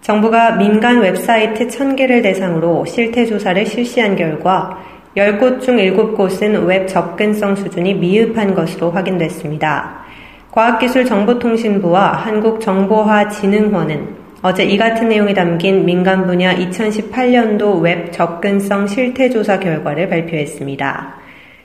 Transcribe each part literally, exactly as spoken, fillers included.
정부가 민간 웹사이트 천 개를 대상으로 실태조사를 실시한 결과 열 곳 중 일곱 곳은 웹 접근성 수준이 미흡한 것으로 확인됐습니다. 과학기술정보통신부와 한국정보화진흥원은 어제 이 같은 내용이 담긴 민간 분야 이천십팔년도 웹 접근성 실태조사 결과를 발표했습니다.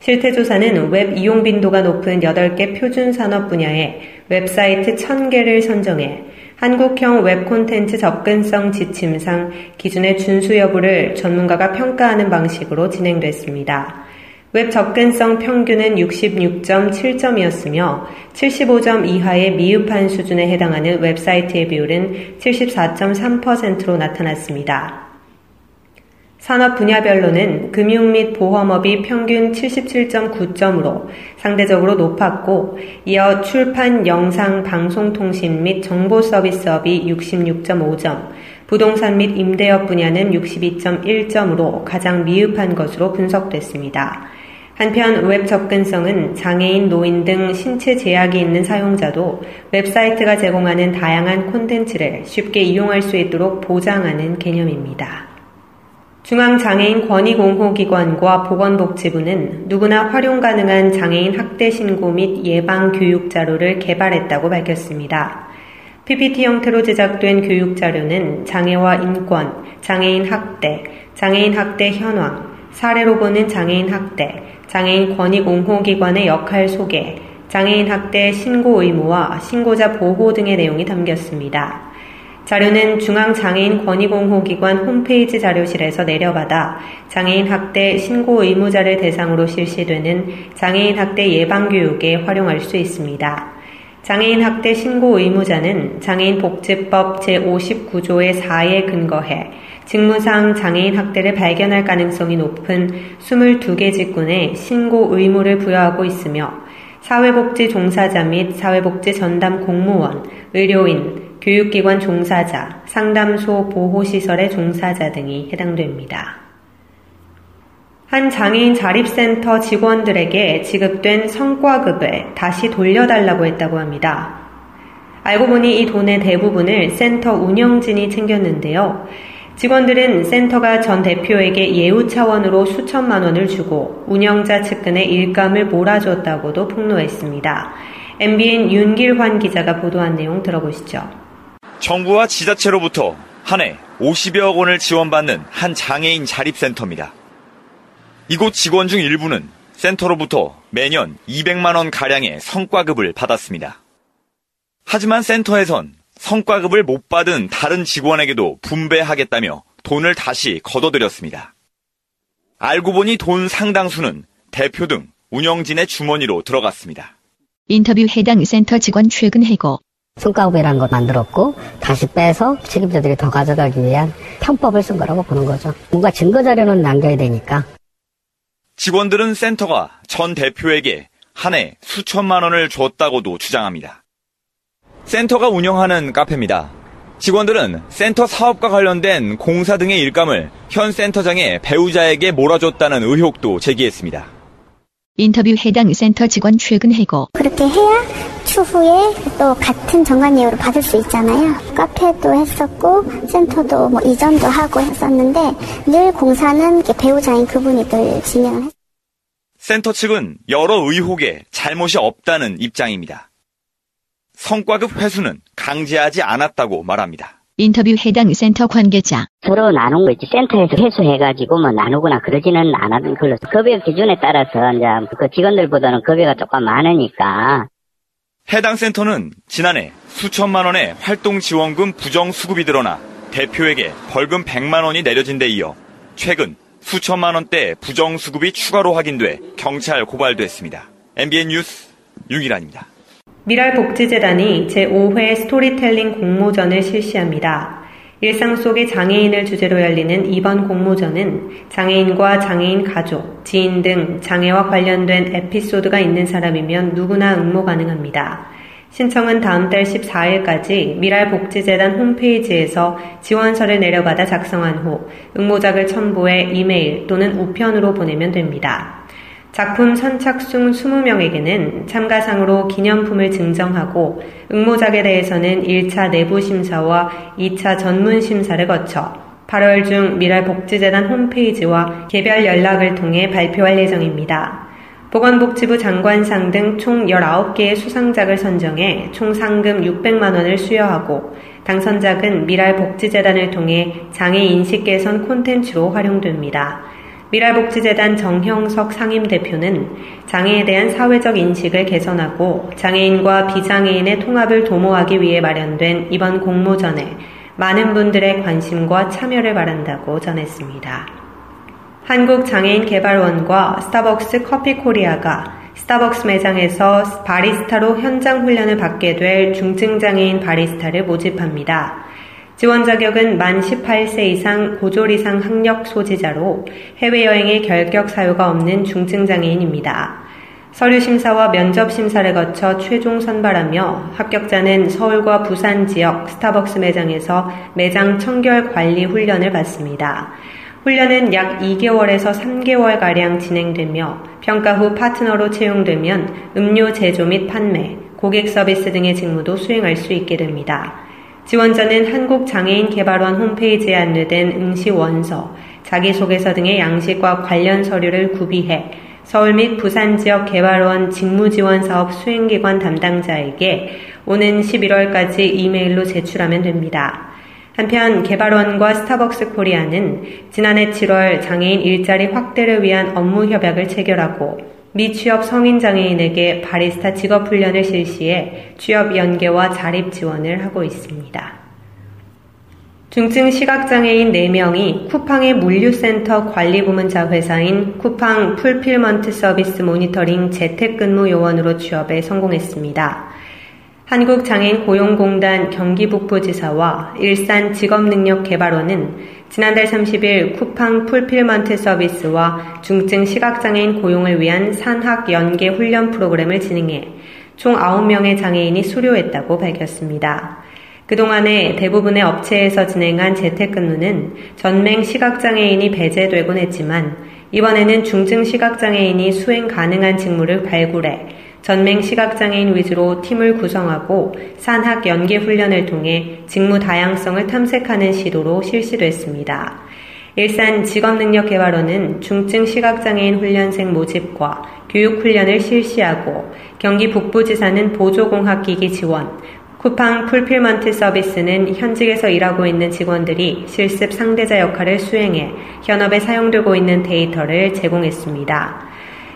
실태조사는 웹 이용 빈도가 높은 여덟 개 표준 산업 분야에 웹사이트 천 개를 선정해 한국형 웹 콘텐츠 접근성 지침상 기준의 준수 여부를 전문가가 평가하는 방식으로 진행됐습니다. 웹 접근성 평균은 육십육점칠점이었으며 칠십오점 이하의 미흡한 수준에 해당하는 웹사이트의 비율은 칠십사점삼퍼센트로 나타났습니다. 산업 분야별로는 금융 및 보험업이 평균 칠십칠점구점으로 상대적으로 높았고, 이어 출판, 영상, 방송통신 및 정보서비스업이 육십육점오점, 부동산 및 임대업 분야는 육십이점일점으로 가장 미흡한 것으로 분석됐습니다. 한편 웹 접근성은 장애인, 노인 등 신체 제약이 있는 사용자도 웹사이트가 제공하는 다양한 콘텐츠를 쉽게 이용할 수 있도록 보장하는 개념입니다. 중앙장애인권익옹호기관과 보건복지부는 누구나 활용 가능한 장애인 학대 신고 및 예방 교육 자료를 개발했다고 밝혔습니다. 피피티 형태로 제작된 교육 자료는 장애와 인권, 장애인 학대, 장애인 학대 현황, 사례로 보는 장애인 학대, 장애인 권익옹호기관의 역할 소개, 장애인 학대 신고 의무와 신고자 보호 등의 내용이 담겼습니다. 자료는 중앙장애인권익옹호기관 홈페이지 자료실에서 내려받아 장애인 학대 신고 의무자를 대상으로 실시되는 장애인 학대 예방교육에 활용할 수 있습니다. 장애인 학대 신고 의무자는 장애인복지법 제오십구조의 사에 근거해 직무상 장애인 학대를 발견할 가능성이 높은 이십이 개 직군에 신고 의무를 부여하고 있으며 사회복지 종사자 및 사회복지 전담 공무원, 의료인, 교육기관 종사자, 상담소 보호시설의 종사자 등이 해당됩니다. 한 장애인 자립센터 직원들에게 지급된 성과급을 다시 돌려달라고 했다고 합니다. 알고 보니 이 돈의 대부분을 센터 운영진이 챙겼는데요. 직원들은 센터가 전 대표에게 예우 차원으로 수천만 원을 주고 운영자 측근의 일감을 몰아줬다고도 폭로했습니다. 엠비엔 윤길환 기자가 보도한 내용 들어보시죠. 정부와 지자체로부터 한 해 오십여억 원을 지원받는 한 장애인 자립센터입니다. 이곳 직원 중 일부는 센터로부터 매년 이백만 원가량의 성과급을 받았습니다. 하지만 센터에선 성과급을 못 받은 다른 직원에게도 분배하겠다며 돈을 다시 걷어들였습니다. 알고 보니 돈 상당수는 대표 등 운영진의 주머니로 들어갔습니다. 인터뷰 해당 센터 직원 최근 해고. 성과급이라는 걸 만들었고 다시 빼서 책임자들이 더 가져가기 위한 편법을 쓴 거라고 보는 거죠. 뭔가 증거자료는 남겨야 되니까. 직원들은 센터가 전 대표에게 한 해 수천만 원을 줬다고도 주장합니다. 센터가 운영하는 카페입니다. 직원들은 센터 사업과 관련된 공사 등의 일감을 현 센터장의 배우자에게 몰아줬다는 의혹도 제기했습니다. 인터뷰 해당 센터 직원 최근 해고. 그렇게 해야 추후에 또 같은 정관예우를 받을 수 있잖아요. 카페도 했었고 센터도 뭐 이전도 하고 했었는데 늘 공사는 배우자인 그분이 늘 진행을 했어요. 센터 측은 여러 의혹에 잘못이 없다는 입장입니다. 성과급 회수는 강제하지 않았다고 말합니다. 인터뷰 해당 센터 관계자. 서로 나눈 거 있지. 센터에서 회수해가지고 뭐 나누거나 그러지는 않았던 걸로. 급여 기준에 따라서 이제 그 직원들보다는 급여가 조금 많으니까. 해당 센터는 지난해 수천만 원의 활동 지원금 부정 수급이 드러나 대표에게 벌금 백만 원이 내려진 데 이어 최근 수천만 원대 부정 수급이 추가로 확인돼 경찰 고발됐습니다. 엠비엔 뉴스 윤길환입니다. 미래복지재단이 제오회 스토리텔링 공모전을 실시합니다. 일상 속의 장애인을 주제로 열리는 이번 공모전은 장애인과 장애인 가족, 지인 등 장애와 관련된 에피소드가 있는 사람이면 누구나 응모 가능합니다. 신청은 다음 달 십사일까지 미래복지재단 홈페이지에서 지원서를 내려받아 작성한 후 응모작을 첨부해 이메일 또는 우편으로 보내면 됩니다. 작품 선착순 이십 명에게는 참가상으로 기념품을 증정하고 응모작에 대해서는 일 차 내부 심사와 이 차 전문 심사를 거쳐 팔월 중 미래복지재단 홈페이지와 개별 연락을 통해 발표할 예정입니다. 보건복지부 장관상 등 총 열아홉 개의 수상작을 선정해 총 상금 육백만 원을 수여하고 당선작은 미래복지재단을 통해 장애인식 개선 콘텐츠로 활용됩니다. 미래복지재단 정형석 상임대표는 장애에 대한 사회적 인식을 개선하고 장애인과 비장애인의 통합을 도모하기 위해 마련된 이번 공모전에 많은 분들의 관심과 참여를 바란다고 전했습니다. 한국장애인개발원과 스타벅스 커피코리아가 스타벅스 매장에서 바리스타로 현장 훈련을 받게 될 중증장애인 바리스타를 모집합니다. 지원 자격은 만 십팔 세 이상 고졸 이상 학력 소지자로 해외여행의 결격 사유가 없는 중증장애인입니다. 서류 심사와 면접 심사를 거쳐 최종 선발하며 합격자는 서울과 부산 지역 스타벅스 매장에서 매장 청결 관리 훈련을 받습니다. 훈련은 약 이 개월에서 삼 개월가량 진행되며 평가 후 파트너로 채용되면 음료 제조 및 판매, 고객 서비스 등의 직무도 수행할 수 있게 됩니다. 지원자는 한국장애인개발원 홈페이지에 안내된 응시원서, 자기소개서 등의 양식과 관련 서류를 구비해 서울 및 부산 지역 개발원 직무지원사업 수행기관 담당자에게 오는 십일월까지 이메일로 제출하면 됩니다. 한편 개발원과 스타벅스 코리아는 지난해 칠월 장애인 일자리 확대를 위한 업무 협약을 체결하고 미취업 성인 장애인에게 바리스타 직업 훈련을 실시해 취업 연계와 자립 지원을 하고 있습니다. 중증 시각장애인 네 명이 쿠팡의 물류센터 관리부문자 회사인 쿠팡 풀필먼트 서비스 모니터링 재택근무 요원으로 취업에 성공했습니다. 한국장애인고용공단 경기북부지사와 일산직업능력개발원은 지난달 삼십일 쿠팡 풀필먼트 서비스와 중증 시각장애인 고용을 위한 산학연계 훈련 프로그램을 진행해 총 아홉 명의 장애인이 수료했다고 밝혔습니다. 그동안에 대부분의 업체에서 진행한 재택근무는 전맹 시각장애인이 배제되곤 했지만 이번에는 중증 시각장애인이 수행 가능한 직무를 발굴해 전맹 시각장애인 위주로 팀을 구성하고 산학 연계 훈련을 통해 직무 다양성을 탐색하는 시도로 실시됐습니다. 일산직업능력개발원은 중증 시각장애인 훈련생 모집과 교육훈련을 실시하고 경기 북부지사는 보조공학기기 지원, 쿠팡 풀필먼트 서비스는 현직에서 일하고 있는 직원들이 실습 상대자 역할을 수행해 현업에 사용되고 있는 데이터를 제공했습니다.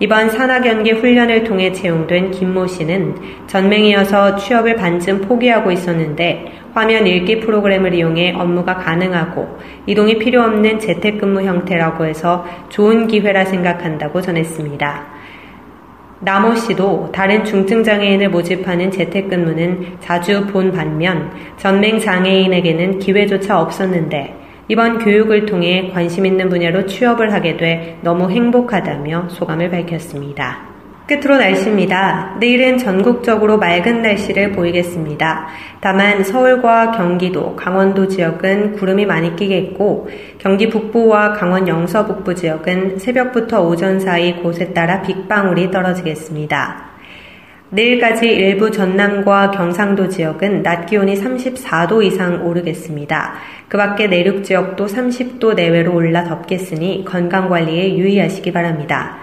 이번 산학연계 훈련을 통해 채용된 김모 씨는 전맹이어서 취업을 반쯤 포기하고 있었는데 화면 읽기 프로그램을 이용해 업무가 가능하고 이동이 필요 없는 재택근무 형태라고 해서 좋은 기회라 생각한다고 전했습니다. 나모 씨도 다른 중증장애인을 모집하는 재택근무는 자주 본 반면 전맹장애인에게는 기회조차 없었는데 이번 교육을 통해 관심 있는 분야로 취업을 하게 돼 너무 행복하다며 소감을 밝혔습니다. 끝으로 날씨입니다. 내일은 전국적으로 맑은 날씨를 보이겠습니다. 다만 서울과 경기도, 강원도 지역은 구름이 많이 끼겠고 경기 북부와 강원 영서 북부 지역은 새벽부터 오전 사이 곳에 따라 빗방울이 떨어지겠습니다. 내일까지 일부 전남과 경상도 지역은 낮 기온이 삼십사 도 이상 오르겠습니다. 그 밖에 내륙 지역도 삼십 도 내외로 올라 덥겠으니 건강관리에 유의하시기 바랍니다.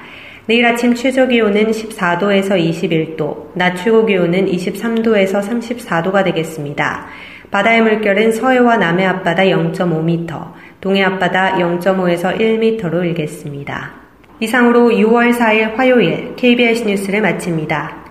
내일 아침 최저 기온은 십사 도에서 이십일 도, 낮 최고 기온은 이십삼 도에서 삼십사 도가 되겠습니다. 바다의 물결은 서해와 남해 앞바다 영 점 오 미터, 동해 앞바다 영 점 오에서 일 미터로 일겠습니다. 이상으로 유월 사일 화요일 케이비아이씨 뉴스를 마칩니다.